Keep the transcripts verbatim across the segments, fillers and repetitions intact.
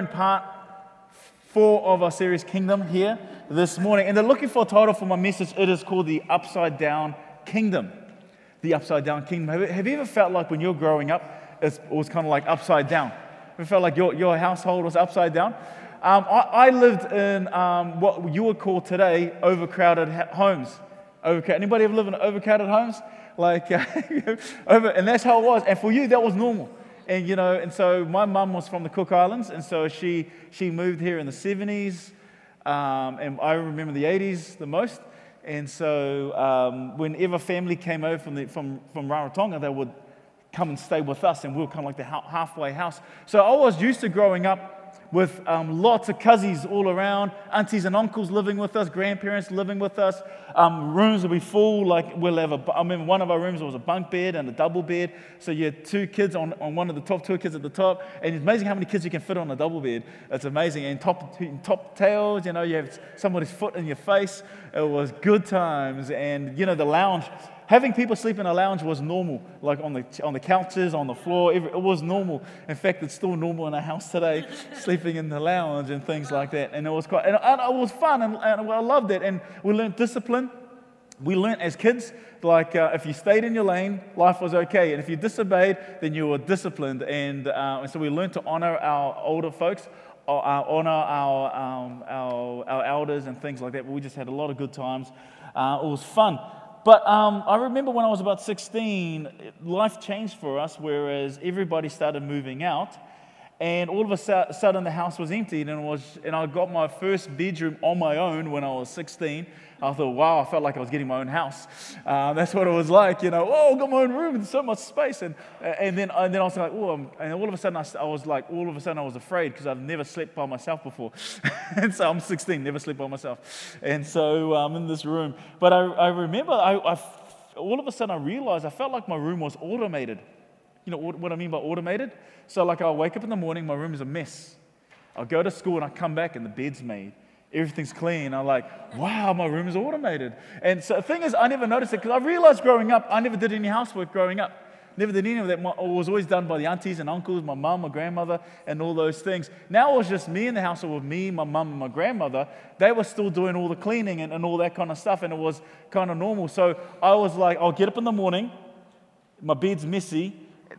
we're in part four of our series Kingdom here this morning. And the looking for a title for my message, it is called The Upside Down Kingdom. The Upside Down Kingdom. Have you, have you ever felt like when you're growing up, it's, it was kind of like upside down? Have you felt like your, your household was upside down? Um, I, I lived in um, what you would call today overcrowded ha- homes. Overcrowded. Anybody ever live in overcrowded homes? Like, uh, over, and that's how it was. And for you, that was normal. And, you know, and so my mum was from the Cook Islands, and so she she moved here in the seventies, um, and I remember the eighties the most. And so um, whenever family came over from, the, from, from Rarotonga, they would come and stay with us, and we were kind of like the ha- halfway house. So I was used to growing up with um, lots of cousins all around, aunties and uncles living with us, grandparents living with us. Um, rooms would be full, like we'll have a, I mean, one of our rooms was a bunk bed and a double bed, so you had two kids on, on one of the top, two kids at the top, and it's amazing how many kids you can fit on a double bed. It's amazing, and top top tails, you know, you have somebody's foot in your face. It was good times, and you know, the lounge, having people sleep in a lounge was normal, like on the on the couches, on the floor, every, it was normal. In fact, it's still normal in our house today, sleeping in the lounge and things like that, and it was quite, and it was fun, and, and I loved it, and we learned discipline. We learnt as kids, like uh, if you stayed in your lane, life was okay, and if you disobeyed, then you were disciplined. And, uh, and so we learnt to honour our older folks, or, uh, honour our, um, our our elders and things like that. But we just had a lot of good times. Uh, it was fun. But um, I remember when I was about sixteen, life changed for us, whereas everybody started moving out, and all of a sudden the house was emptied, and was and I got my first bedroom on my own when I was sixteen. I thought, wow, I felt like I was getting my own house. Uh, that's what it was like, you know. Oh, I got my own room and so much space. And and then and then I was like, oh, and all of a sudden I, I was like, all of a sudden I was afraid because I've never slept by myself before. And so I'm sixteen, never slept by myself. And so I'm um, in this room. But I, I remember, I, I all of a sudden I realized I felt like my room was automated. You know what I mean by automated? So like I wake up in the morning, my room is a mess. I go to school and I come back and the bed's made. Everything's clean. I'm like, wow, my room is automated. And so the thing is, I never noticed it because I realized growing up, I never did any housework growing up. Never did any of that. It was always done by the aunties and uncles, my mum, my grandmother, and all those things. Now it was just me in the household with me, my mum, and my grandmother. They were still doing all the cleaning and, and all that kind of stuff, and it was kind of normal. So I was like, I'll get up in the morning, my bed's messy,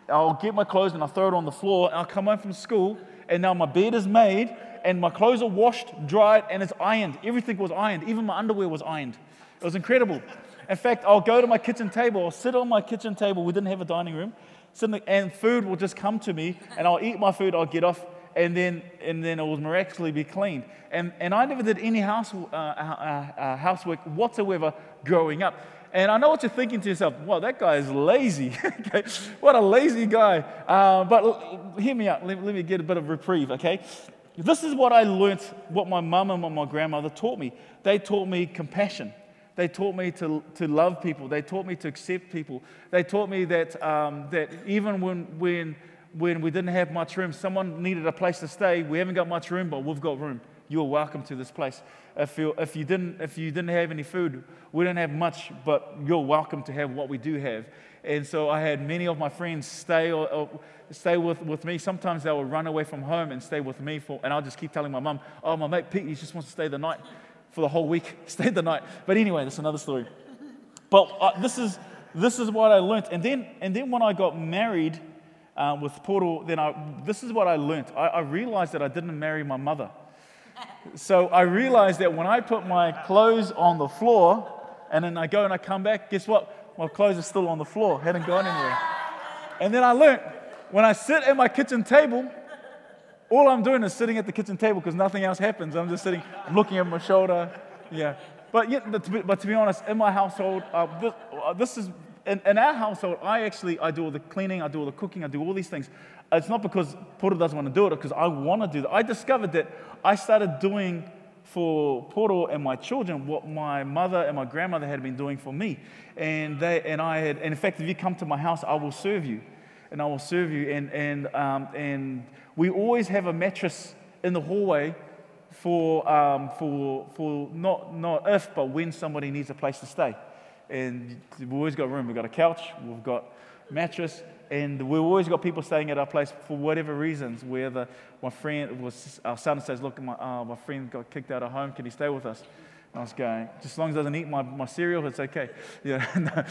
I'll get my clothes and I'll throw it on the floor, and I'll come home from school, and now my bed is made, and my clothes are washed, dried, and it's ironed. Everything was ironed. Even my underwear was ironed. It was incredible. In fact, I'll go to my kitchen table. I'll sit on my kitchen table. We didn't have a dining room. Sit the, and food will just come to me, and I'll eat my food. I'll get off, and then and then it will miraculously be cleaned. And and I never did any house uh, uh, uh, housework whatsoever growing up. And I know what you're thinking to yourself, wow, that guy is lazy. Okay, what a lazy guy. Uh, but l- hear me out. Let, let me get a bit of reprieve, okay? This is what I learnt, what my mum and my grandmother taught me. They taught me compassion. They taught me to to love people. They taught me to accept people. They taught me that um, that even when, when, when we didn't have much room, someone needed a place to stay. We haven't got much room, but we've got room. You're welcome to this place. If you if you didn't if you didn't have any food, we didn't have much, but you're welcome to have what we do have. And so I had many of my friends stay or, or stay with, with me. Sometimes they would run away from home and stay with me for. And I'll just keep telling my mum, "Oh, my mate Pete, he just wants to stay the night for the whole week. Stay the night." But anyway, that's another story. But uh, this is this is what I learnt. And then and then when I got married uh, with Poro, then I this is what I learnt. I, I realized that I didn't marry my mother. So I realized that when I put my clothes on the floor, and then I go and I come back, guess what? My clothes are still on the floor, hadn't gone anywhere. And then I learned, when I sit at my kitchen table, all I'm doing is sitting at the kitchen table because nothing else happens. I'm just sitting, I'm looking over my shoulder, yeah. But yeah, but to be, but to be honest, in my household, uh, this, uh, this is, in, in our household, I actually, I do all the cleaning, I do all the cooking, I do all these things. It's not because Poro doesn't want to do it, because I want to do that. I discovered that I started doing for Poro and my children what my mother and my grandmother had been doing for me. And they and I had, and in fact, if you come to my house, I will serve you. And I will serve you. And and um, and we always have a mattress in the hallway for um, for for not not if, but when somebody needs a place to stay. And we've always got room. We've got a couch, we've got mattress. and we've always got people staying at our place for whatever reasons. Whether my friend was, our son says, "Look, my uh, my friend got kicked out of home. Can he stay with us?" I was going, just as long as he doesn't eat my, my cereal, it's okay. Yeah. No.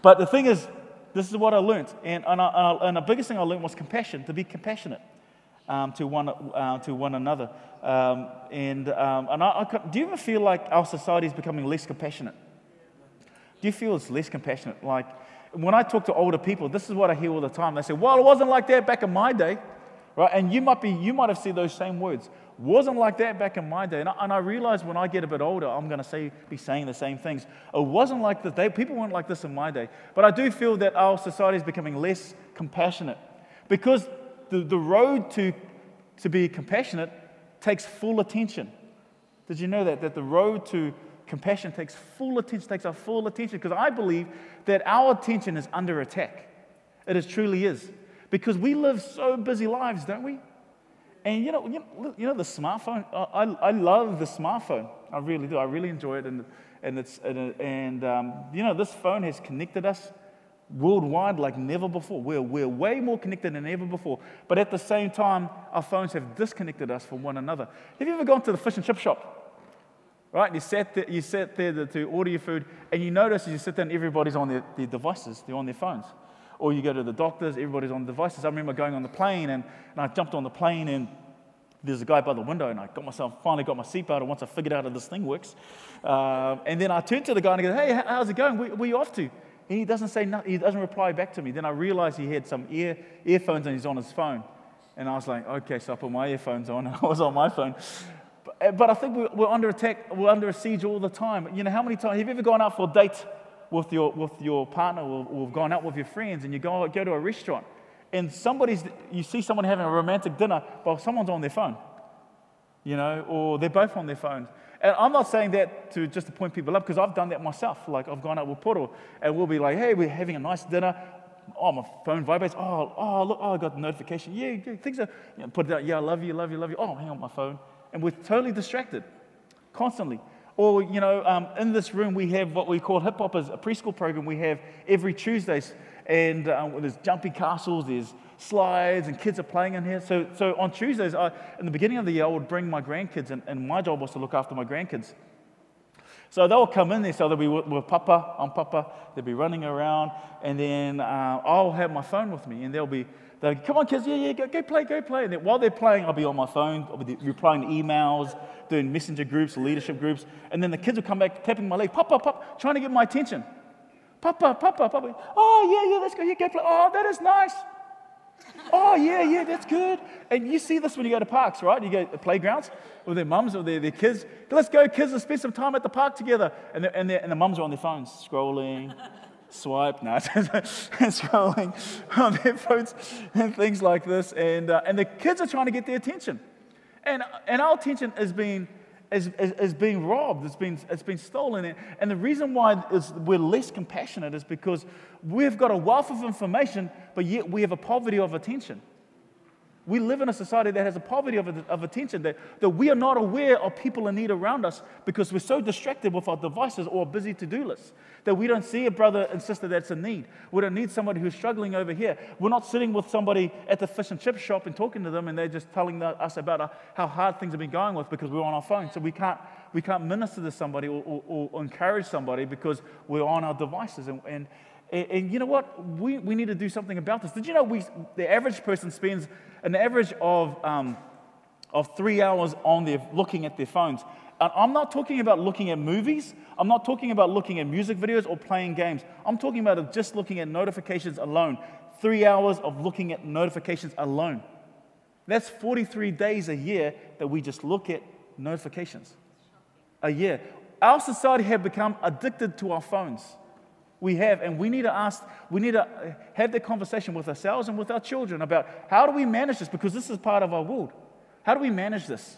But the thing is, this is what I learned. And and, I, and the biggest thing I learned was compassion, to be compassionate um, to one uh, to one another. Um, and um, and I, I, do you ever feel like our society is becoming less compassionate? Do you feel it's less compassionate? Like, when I talk to older people, this is what I hear all the time. They say, well, it wasn't like that back in my day. Right? And you might be, you might have said those same words. Wasn't like that back in my day. And I, and I realize when I get a bit older, I'm going to say, be saying the same things. It wasn't like that. They, people weren't like this in my day. But I do feel that our society is becoming less compassionate, because the, the road to, to be compassionate takes full attention. Did you know that? That the road to compassion takes full attention, takes our full attention, because I believe that our attention is under attack. It is, truly is. Because we live so busy lives, don't we? And you know, you know, you know the smartphone. I, I love the smartphone. I really do. I really enjoy it, and and it's and, and um, you know, this phone has connected us worldwide like never before. We're we're way more connected than ever before. But at the same time, our phones have disconnected us from one another. Have you ever gone to the fish and chip shop? Right, you sat there, you sat there to, to order your food, and you notice as you sit there, and everybody's on their, their devices. They're on their phones. Or you go to the doctors, everybody's on devices. I remember going on the plane, and, and I jumped on the plane, and there's a guy by the window, and I got myself, finally got my seatbelt, and once I figured out how this thing works, um, and then I turned to the guy, and I go, hey, how's it going? Where, where you off to? And he doesn't say nothing, he doesn't reply back to me. Then I realized he had some ear earphones, and he's on his phone. And I was like, okay, so I put my earphones on, and I was on my phone. But, but I think we're, we're under attack, we're under a siege all the time. You know, how many times, have you ever gone out for a date with your with your partner, or, or gone out with your friends, and you go go to a restaurant, and somebody's you see someone having a romantic dinner, but someone's on their phone, you know, or they're both on their phones. And I'm not saying that to just to point people up, because I've done that myself. Like, I've gone out with Poro, and we'll be like, hey, we're having a nice dinner. Oh, my phone vibrates. Oh, oh, look, oh, I got the notification. Yeah, yeah, things are. You know, put it out. Yeah, I love you, love you, love you. Oh, hang on, my phone, and we're totally distracted, constantly. Or, you know, um, in this room we have what we call Hip Hop, is a preschool program we have every Tuesdays. And um, there's jumpy castles, there's slides, and kids are playing in here. So so on Tuesdays, I, in the beginning of the year, I would bring my grandkids, and, and my job was to look after my grandkids. So they'll come in there, so they'll be with, with Papa, I'm Papa, they'll be running around, and then uh, I'll have my phone with me, and they'll be, they'll come on kids, yeah, yeah, go, go play, go play. And then while they're playing, I'll be on my phone, I'll be replying to emails, doing messenger groups, leadership groups, and then the kids will come back tapping my leg, Papa, Papa, trying to get my attention. Papa, Papa, Papa, oh, yeah, yeah, let's go, yeah, go play, oh, that is nice. Oh, yeah, yeah, that's good. And you see this when you go to parks, right? You go to playgrounds with their mums or their, their kids. Let's go, kids, and spend some time at the park together. And the, and the, and the mums are on their phones, scrolling, swipe, no, scrolling on their phones and things like this. And uh, and the kids are trying to get their attention. And and our attention is being, is, is, is being robbed. It's been, it's been stolen. And the reason why is we're less compassionate is because we've got a wealth of information, but yet we have a poverty of attention. We live in a society that has a poverty of, of attention, that, that we are not aware of people in need around us because we're so distracted with our devices or busy to-do lists that we don't see a brother and sister that's in need. We don't need somebody who's struggling over here. We're not sitting with somebody at the fish and chip shop and talking to them, and they're just telling us about how hard things have been going with because we're on our phone. So we can't we can't minister to somebody or, or, or encourage somebody because we're on our devices. And, and And, and you know what? We, we need to do something about this. Did you know we the average person spends an average of um, of three hours on their looking at their phones? And I'm not talking about looking at movies. I'm not talking about looking at music videos or playing games. I'm talking about just looking at notifications alone. Three hours of looking at notifications alone. That's forty-three days a year that we just look at notifications. A year. Our society have become addicted to our phones. We have, and we need to ask, we need to have the conversation with ourselves and with our children about how do we manage this, because this is part of our world. How do we manage this?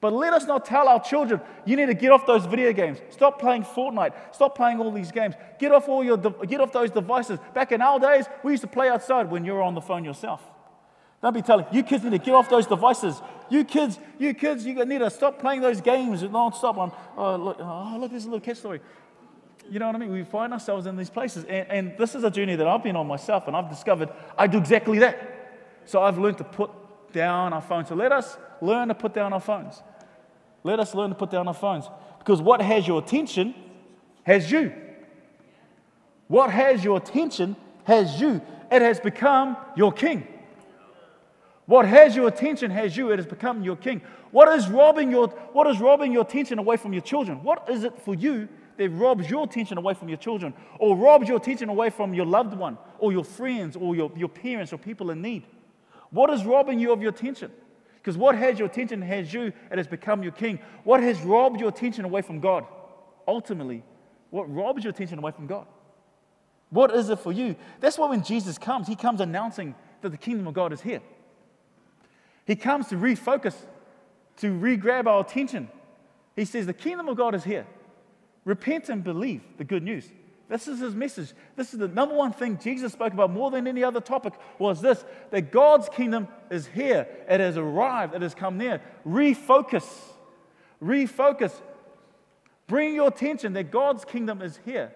But let us not tell our children, you need to get off those video games, stop playing Fortnite, stop playing all these games, get off all your, get off those devices. Back in our days, we used to play outside when you were on the phone yourself. Don't be telling, you kids need to get off those devices. You kids, you kids, you need to stop playing those games non-stop. I'm, oh, look, oh, look, there's a little cat story. You know what I mean? We find ourselves in these places. And, and this is a journey that I've been on myself, and I've discovered I do exactly that. So I've learned to put down our phones. So let us learn to put down our phones. Let us learn to put down our phones. Because what has your attention has you. What has your attention has you. It has become your king. What has your attention has you. It has become your king. What is robbing your, what is robbing your attention away from your children? What is it for you that robs your attention away from your children, or robs your attention away from your loved one, or your friends, or your, your parents, or people in need? What is robbing you of your attention? Because what has your attention has you, it has become your king. What has robbed your attention away from God? Ultimately, what robs your attention away from God? What is it for you? That's why when Jesus comes, he comes announcing that the kingdom of God is here. He comes to refocus, to re-grab our attention. He says, the kingdom of God is here. Repent and believe the good news. This is his message. This is the number one thing Jesus spoke about more than any other topic, was this, that God's kingdom is here. It has arrived. It has come near. Refocus. Refocus. Bring your attention that God's kingdom is here.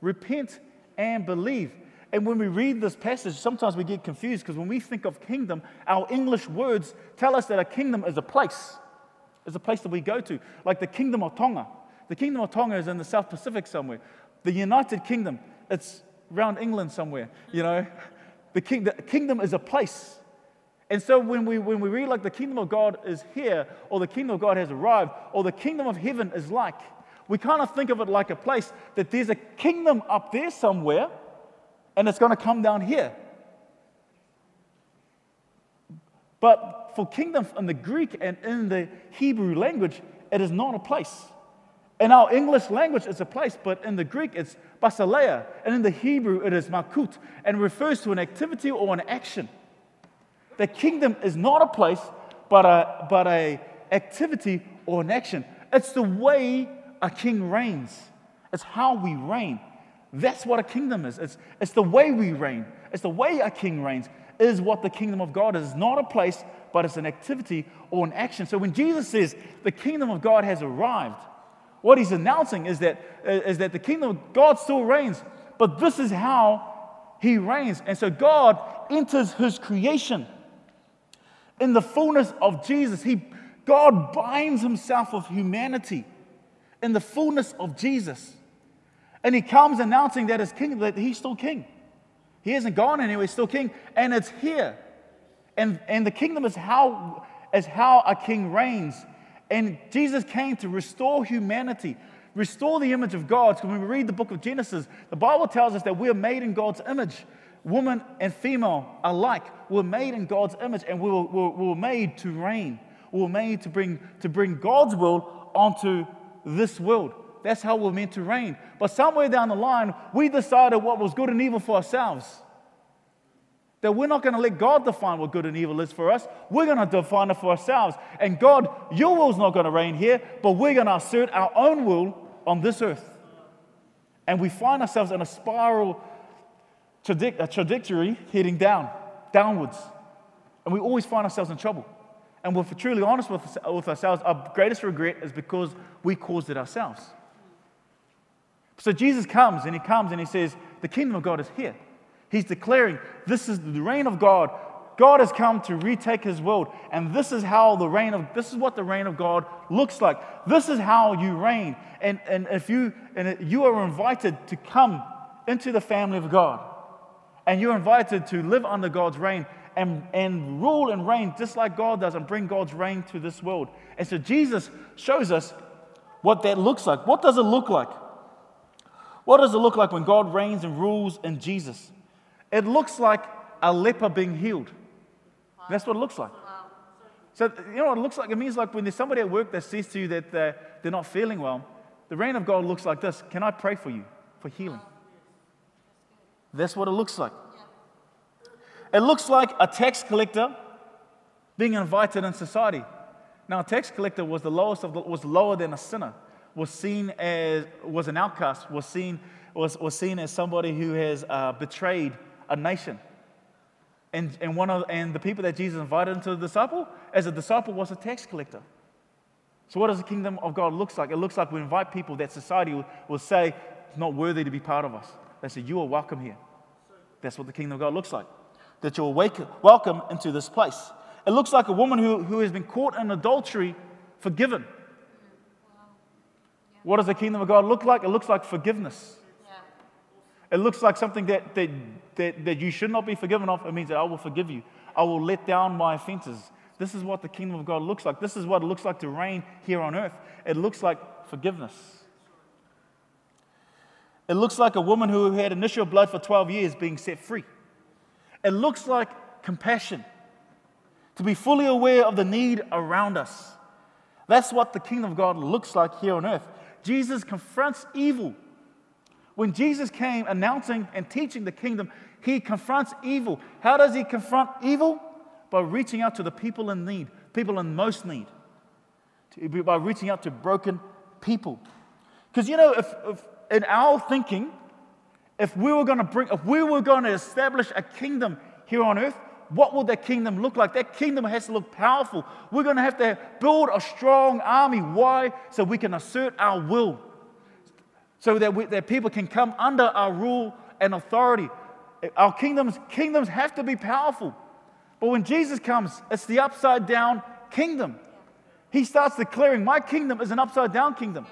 Repent and believe. And when we read this passage, sometimes we get confused, because when we think of kingdom, our English words tell us that a kingdom is a place. It's a place that we go to, like the kingdom of Tonga. The kingdom of Tonga is in the South Pacific somewhere. The United Kingdom, it's around England somewhere, you know. The, king, the kingdom is a place. And so when we when we read like the kingdom of God is here, or the kingdom of God has arrived, or the kingdom of heaven is like, we kind of think of it like a place, that there's a kingdom up there somewhere, and it's going to come down here. But for kingdom in the Greek and in the Hebrew language, it is not a place. In our English language, it's a place, but in the Greek, it's Basileia, and in the Hebrew, it is makut, and refers to an activity or an action. The kingdom is not a place, but a but a activity or an action. It's the way a king reigns. It's how we reign. That's what a kingdom is. It's it's the way we reign. It's the way a king reigns is what the kingdom of God is. It's not a place, but it's an activity or an action. So when Jesus says the kingdom of God has arrived, what he's announcing is that, is that the kingdom of God still reigns, but this is how he reigns. And so God enters his creation in the fullness of Jesus. He, God binds himself with humanity in the fullness of Jesus. And he comes announcing that his kingdom, that he's still king. He hasn't gone anywhere, he's still king, and it's here. And, and the kingdom is how, is how a king reigns. And Jesus came to restore humanity, restore the image of God. Because when we read the book of Genesis, the Bible tells us that we are made in God's image. Woman and female alike were made in God's image, and we were, were, were made to reign. We were made to bring, to bring God's will onto this world. That's how we're meant to reign. But somewhere down the line, we decided what was good and evil for ourselves. That we're not going to let God define what good and evil is for us. We're going to define it for ourselves. And God, your will's not going to reign here, but we're going to assert our own will on this earth. And we find ourselves in a spiral trajectory heading down, downwards. And we always find ourselves in trouble. And if we're truly honest with, with ourselves, our greatest regret is because we caused it ourselves. So Jesus comes, and he comes, and he says, the kingdom of God is here. He's declaring, this is the reign of God. God has come to retake his world. And this is how the reign of, this is what the reign of God looks like. This is how you reign. And, and if you, and you are invited to come into the family of God. And you're invited to live under God's reign and, and rule and reign just like God does, and bring God's reign to this world. And so Jesus shows us what that looks like. What does it look like? What does it look like when God reigns and rules in Jesus? It looks like a leper being healed. Wow. That's what it looks like. Wow. So, you know what it looks like? It means like when there's somebody at work that says to you that they're, they're not feeling well, the reign of God looks like this. Can I pray for you for healing? Wow. That's what it looks like. Yeah. It looks like a tax collector being invited in society. Now, a tax collector was the lowest of the, was lower than a sinner, was seen as, was an outcast, was seen, was, was seen as somebody who has uh, betrayed a nation. And and one of and the people that Jesus invited into the disciple, as a disciple, was a tax collector. So what does the kingdom of God look like? It looks like we invite people that society will, will say, not worthy to be part of us. They said, you are welcome here. That's what the kingdom of God looks like, that you're welcome into this place. It looks like a woman who, who has been caught in adultery, forgiven. What does the kingdom of God look like? It looks like forgiveness. It looks like something that, that, that, that you should not be forgiven of. It means that I will forgive you. I will let down my offenses. This is what the kingdom of God looks like. This is what it looks like to reign here on earth. It looks like forgiveness. It looks like a woman who had an issue of blood for twelve years being set free. It looks like compassion. To be fully aware of the need around us. That's what the kingdom of God looks like here on earth. Jesus confronts evil. When Jesus came announcing and teaching the kingdom, he confronts evil. How does he confront evil? By reaching out to the people in need, people in most need. By reaching out to broken people. Because you know, if, if in our thinking, if we were going to bring, if we were going to establish a kingdom here on earth, what will that kingdom look like? That kingdom has to look powerful. We're going to have to build a strong army. Why? So we can assert our will. So that, we, that people can come under our rule and authority. Our kingdoms, kingdoms have to be powerful. But when Jesus comes, it's the upside down kingdom. He starts declaring, my kingdom is an upside down kingdom.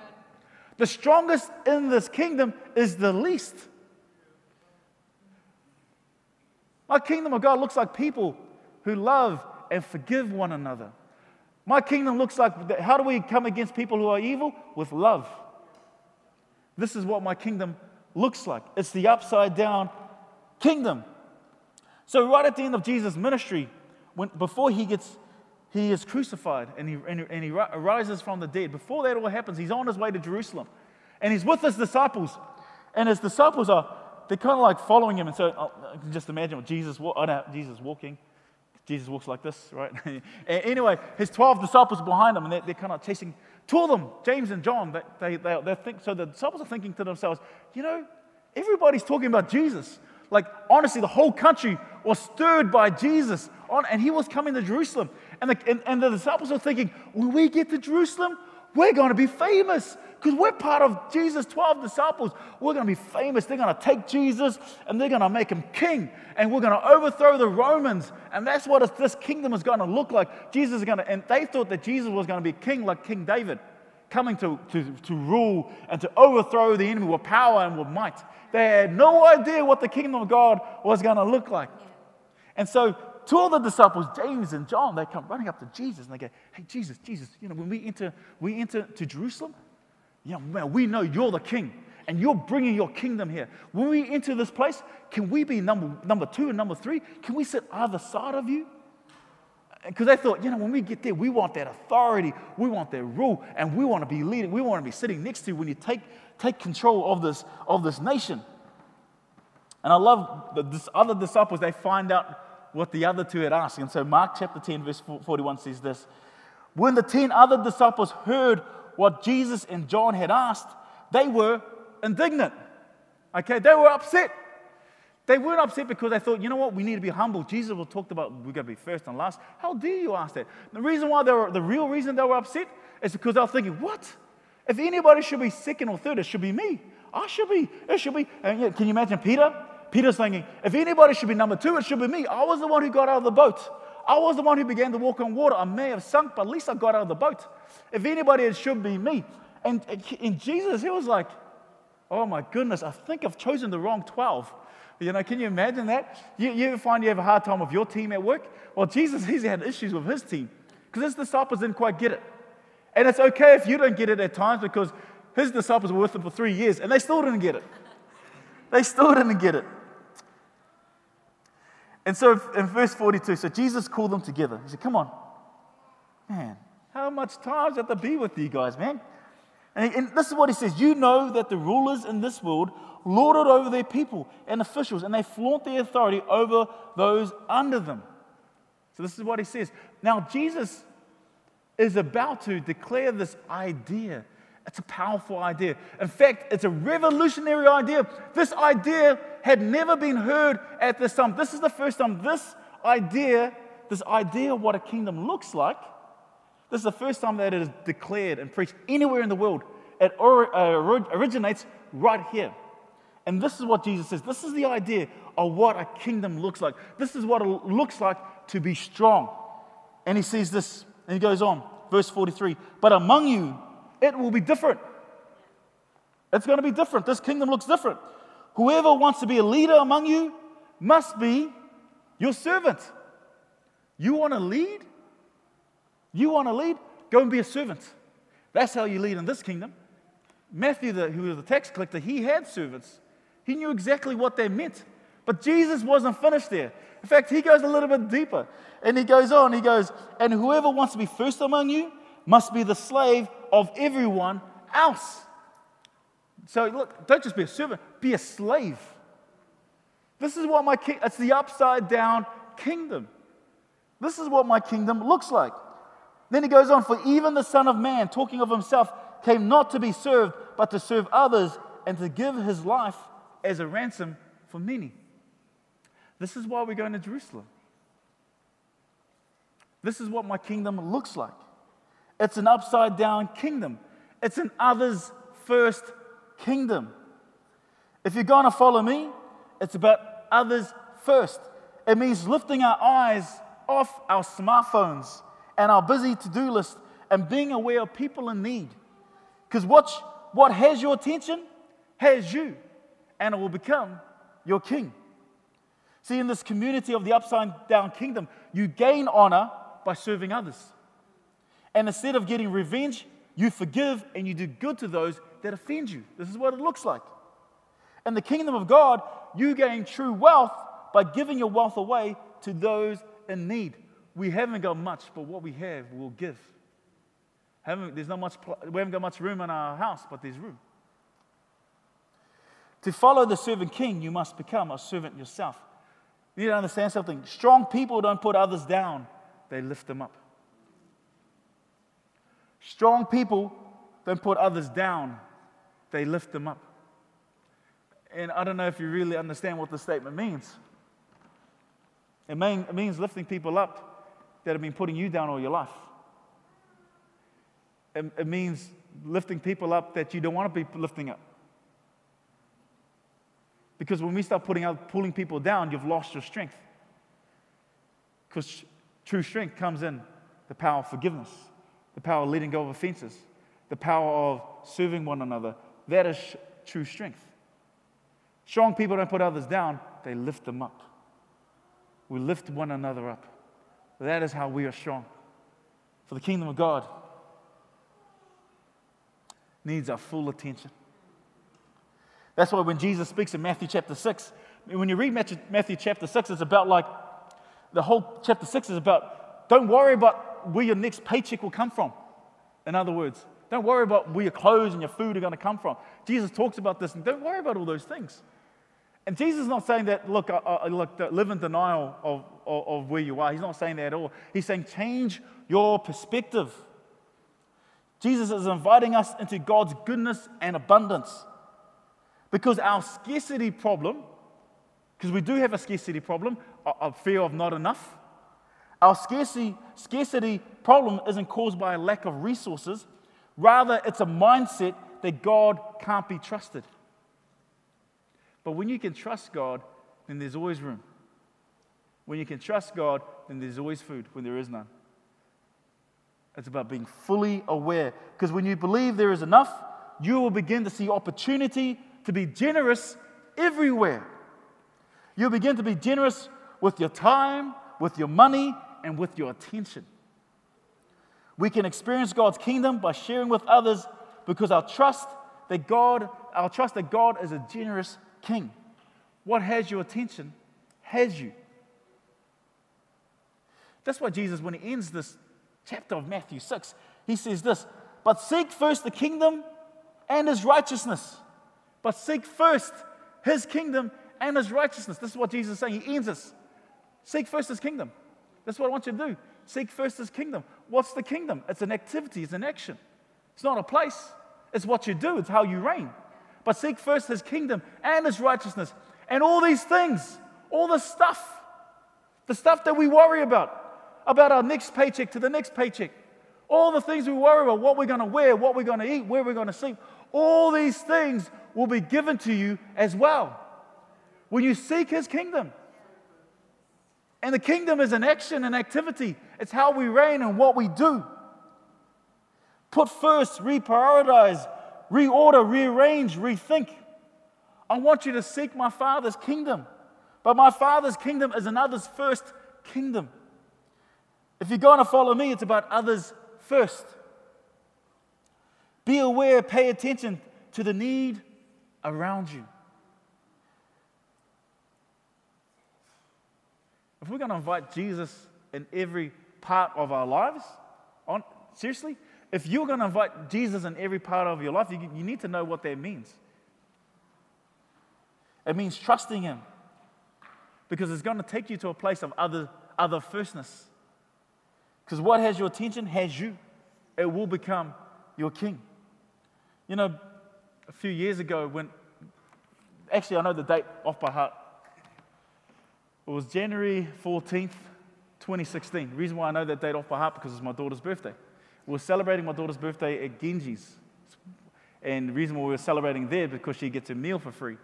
The strongest in this kingdom is the least. My kingdom of God looks like people who love and forgive one another. My kingdom looks like, how do we come against people who are evil? With love. This is what my kingdom looks like. It's the upside down kingdom. So right at the end of Jesus' ministry, when, before he gets, he is crucified and he, and, he, and he arises from the dead. Before that all happens, he's on his way to Jerusalem. And he's with his disciples. And his disciples are, they're kind of like following him. And so I can just imagine what Jesus, oh no, Jesus walking. Jesus walks like this, right? And anyway, his twelve disciples behind him, and they're, they're kind of chasing. Two of them, James and John, they, they, they think, so the disciples are thinking to themselves, you know, everybody's talking about Jesus. Like, honestly, the whole country was stirred by Jesus, on, and he was coming to Jerusalem. And the, and, and the disciples were thinking, when we get to Jerusalem, we're going to be famous because we're part of Jesus' twelve disciples. We're going to be famous. They're going to take Jesus and they're going to make him king and we're going to overthrow the Romans. And that's what this kingdom is going to look like. Jesus is going to, and they thought that Jesus was going to be king like King David, coming to, to, to rule and to overthrow the enemy with power and with might. They had no idea what the kingdom of God was going to look like. And so two of the disciples, James and John, they come running up to Jesus and they go, hey, Jesus, Jesus, you know, when we enter we enter to Jerusalem, yeah, man, we know you're the king and you're bringing your kingdom here. When we enter this place, can we be number number two and number three? Can we sit either side of you? Because they thought, you know, when we get there, we want that authority, we want that rule, and we want to be leading, we want to be sitting next to you when you take take control of this of this nation. And I love the this other disciples, they find out what the other two had asked. And so Mark chapter ten, verse forty-one says this. When the ten other disciples heard what Jesus and John had asked, they were indignant. Okay, they were upset. They weren't upset because they thought, you know what, we need to be humble. Jesus will talk about we're going to be first and last. How dare you ask that? The reason why they were, the real reason they were upset is because they were thinking, what? If anybody should be second or third, it should be me. I should be. It should be. And yeah, can you imagine Peter? Peter's thinking, if anybody should be number two, it should be me. I was the one who got out of the boat. I was the one who began to walk on water. I may have sunk, but at least I got out of the boat. If anybody, it should be me. And, and Jesus, he was like, oh my goodness, I think I've chosen the wrong twelve. You know, can you imagine that? You, you find you have a hard time with your team at work? Well, Jesus, he's had issues with his team because his disciples didn't quite get it. And it's okay if you don't get it at times because his disciples were with him for three years and they still didn't get it. They still didn't get it. And so in verse forty-two, so Jesus called them together. He said, come on, man, how much time do I have to be with you guys, man? And, he, and this is what he says, you know that the rulers in this world lord it over their people and officials, and they flaunt their authority over those under them. So this is what he says. Now Jesus is about to declare this idea. It's a powerful idea. In fact, it's a revolutionary idea. This idea had never been heard at this time. This is the first time this idea, this idea of what a kingdom looks like, this is the first time that it is declared and preached anywhere in the world it or, uh, originates right here. And this is what Jesus says. This is the idea of what a kingdom looks like. This is what it looks like to be strong. And he says this, and he goes on, verse forty-three, but among you, it will be different. It's going to be different. This kingdom looks different. Whoever wants to be a leader among you must be your servant. You want to lead? You want to lead? Go and be a servant. That's how you lead in this kingdom. Matthew, the, who was the tax collector, he had servants. He knew exactly what they meant. But Jesus wasn't finished there. In fact, he goes a little bit deeper. And he goes on, he goes, and whoever wants to be first among you must be the slave of everyone else. So look, don't just be a servant, be a slave. This is what my king, it's the upside down kingdom. This is what my kingdom looks like. Then he goes on, for even the Son of Man, talking of himself, came not to be served, but to serve others and to give his life as a ransom for many. This is why we're going to Jerusalem. This is what my kingdom looks like. It's an upside down kingdom. It's an others first kingdom. If you're going to follow me, it's about others first. It means lifting our eyes off our smartphones and our busy to-do list and being aware of people in need. Because what, what has your attention has you, and it will become your king. See, in this community of the upside-down kingdom, you gain honor by serving others. And instead of getting revenge, you forgive and you do good to those that offend you. This is what it looks like. In the kingdom of God, you gain true wealth by giving your wealth away to those in need. We haven't got much, but what we have, we'll give. Haven't, there's not much, we haven't got much room in our house, but there's room. To follow the servant king, you must become a servant yourself. You need to understand something. Strong people don't put others down, they lift them up. Strong people don't put others down, they lift them up. And I don't know if you really understand what this statement means. It, mean, it means lifting people up that have been putting you down all your life. It means lifting people up that you don't want to be lifting up. Because when we start putting out, pulling people down, you've lost your strength. Because true strength comes in the power of forgiveness, the power of letting go of offenses, the power of serving one another. That is sh- true strength. Strong people don't put others down, they lift them up. We lift one another up. That is how we are strong. For the kingdom of God needs our full attention. That's why when Jesus speaks in Matthew chapter six, when you read Matthew chapter six, it's about like, the whole chapter six is about, don't worry about where your next paycheck will come from. In other words, don't worry about where your clothes and your food are going to come from. Jesus talks about this, and don't worry about all those things. And Jesus is not saying that, look, I, I, look live in denial of, of, of where you are. He's not saying that at all. He's saying change your perspective. Jesus is inviting us into God's goodness and abundance. Because our scarcity problem, because we do have a scarcity problem, a fear of not enough, our scarcity, scarcity problem isn't caused by a lack of resources. Rather, it's a mindset that God can't be trusted. But when you can trust God, then there's always room. When you can trust God, then there's always food when there is none. It's about being fully aware. Because when you believe there is enough, you will begin to see opportunity to be generous everywhere. You'll begin to be generous with your time, with your money, and with your attention. We can experience God's kingdom by sharing with others because our trust that God, our trust that God is a generous king. What has your attention has you. That's why Jesus, when he ends this chapter of Matthew six, he says this, but seek first the kingdom and his righteousness. But seek first his kingdom and his righteousness. This is what Jesus is saying. He ends us. Seek first his kingdom. That's what I want you to do. Seek first his kingdom. What's the kingdom? It's an activity. It's an action. It's not a place. It's what you do. It's how you reign. But seek first his kingdom and his righteousness. And all these things, all this stuff, the stuff that we worry about, about our next paycheck to the next paycheck, All the things we worry about, what we're going to wear, what we're going to eat, where we're going to sleep, all these things will be given to you as well when you seek His kingdom. And the kingdom is an action, an activity. It's how we reign and what we do. Put first, reprioritize, reorder, rearrange, rethink. I want you to seek my Father's kingdom. But my Father's kingdom is another's first kingdom. If you're going to follow me, it's about others first. Be aware, pay attention to the need around you. If we're going to invite Jesus in every part of our lives, on, seriously, if you're going to invite Jesus in every part of your life, you, you need to know what that means. It means trusting Him, because it's going to take you to a place of other, other firstness. Because what has your attention has you. It will become your king. You know, a few years ago when, actually I know the date off by heart. It was January fourteenth, twenty sixteen. The reason why I know that date off by heart because it's my daughter's birthday. We were celebrating my daughter's birthday at Genji's. And the reason why we were celebrating there because she gets a meal for free.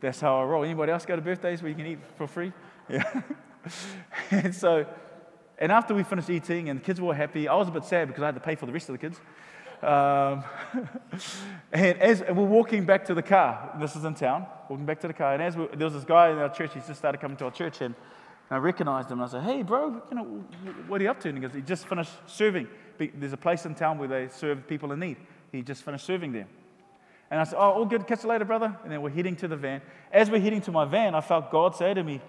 That's how I roll. Anybody else go to birthdays where you can eat for free? Yeah. And so, and after we finished eating and the kids were all happy, I was a bit sad because I had to pay for the rest of the kids. Um, and as and we're walking back to the car, this is in town, walking back to the car, and as we, there was this guy in our church, he just started coming to our church, and I recognized him, and I said, "Hey, bro, you know, what are you up to?" And he goes, "He just finished serving. There's a place in town where they serve people in need. He just finished serving there." And I said, "Oh, all good, catch you later, brother." And then we're heading to the van. As we're heading to my van, I felt God say to me,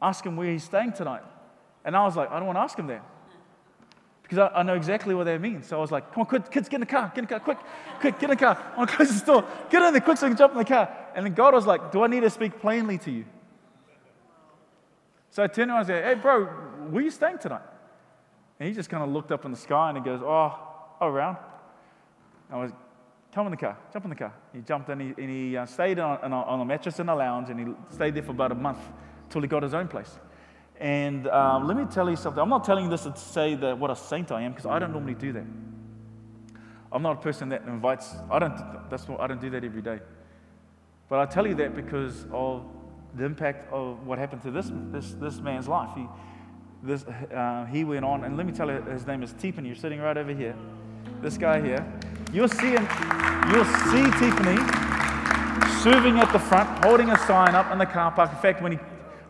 "Ask him where he's staying tonight." And I was like, I don't want to ask him that. Because I, I know exactly what that means. So I was like, "Come on, kids, get in the car, get in the car, quick, quick, get in the car. I want to close this door. Get in there quick so we can jump in the car." And then God was like, "Do I need to speak plainly to you?" So I turned around and said, "Hey, bro, where are you staying tonight?" And he just kind of looked up in the sky and he goes, oh, around. I was Come in the car, jump in the car. He jumped in and he, and he uh, stayed on, on, a, on a mattress in a lounge, and he stayed there for about a month till he got his own place. And um, let me tell you something. I'm not telling you this to say that what a saint I am, because I don't normally do that. I'm not a person that invites. I don't. That's what I don't do that every day. But I tell you that because of the impact of what happened to this this, this man's life. He this uh, he went on, and let me tell you, his name is Tiffany. You're sitting right over here. This guy here. You'll see, you'll see Tiffany serving at the front, holding a sign up in the car park. In fact, when he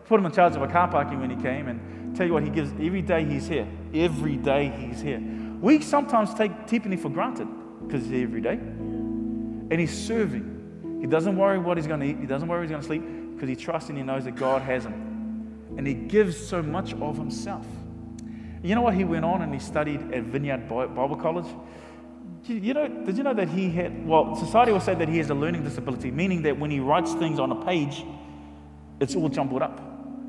put him in charge of a car parking when he came, and tell you what, he gives every day he's here. Every day he's here. We sometimes take Tiffany for granted because he's here every day. And he's serving. He doesn't worry what he's going to eat. He doesn't worry what he's going to sleep because he trusts and he knows that God has him. And he gives so much of himself. You know what? He went on and he studied at Vineyard Bible College. You know, did you know that he had, well, society will say that he has a learning disability, meaning that when he writes things on a page, it's all jumbled up.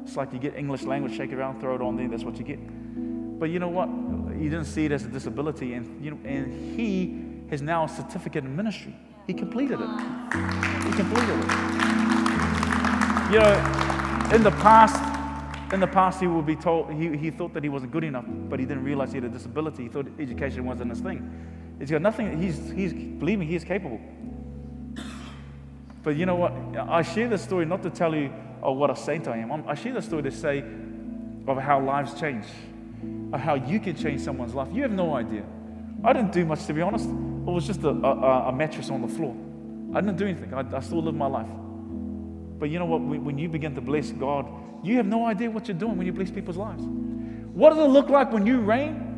It's like you get English language, shake it around, throw it on there, that's what you get. But you know what? You didn't see it as a disability, and you know, and he has now a certificate in ministry. He completed it. He completed it. You know, in the past, in the past, he would be told, he, he thought that he wasn't good enough, but he didn't realize he had a disability. He thought education wasn't his thing. He's got nothing, he's, he's, believe me, he is capable. But you know what? I share this story not to tell you, oh, what a saint I am. I share this story to say of how lives change, of how you can change someone's life. You have no idea. I didn't do much, to be honest. It was just a, a, a mattress on the floor. I didn't do anything. I, I still live my life. But you know what? When, when you begin to bless God, you have no idea what you're doing when you bless people's lives. What does it look like when you reign?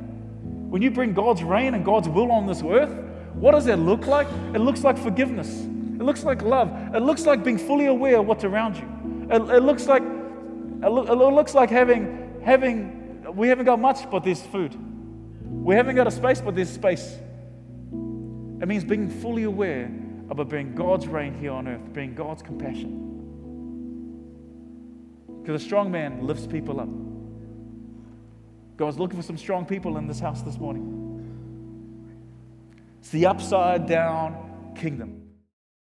When you bring God's reign and God's will on this earth, what does that look like? It looks like forgiveness. It looks like love. It looks like being fully aware of what's around you. It, it looks like it, look, it looks like having having we haven't got much, but there's food. We haven't got a space, but there's space. It means being fully aware about bringing God's reign here on earth, bringing God's compassion. Because a strong man lifts people up. God's looking for some strong people in this house this morning. It's the upside down kingdom.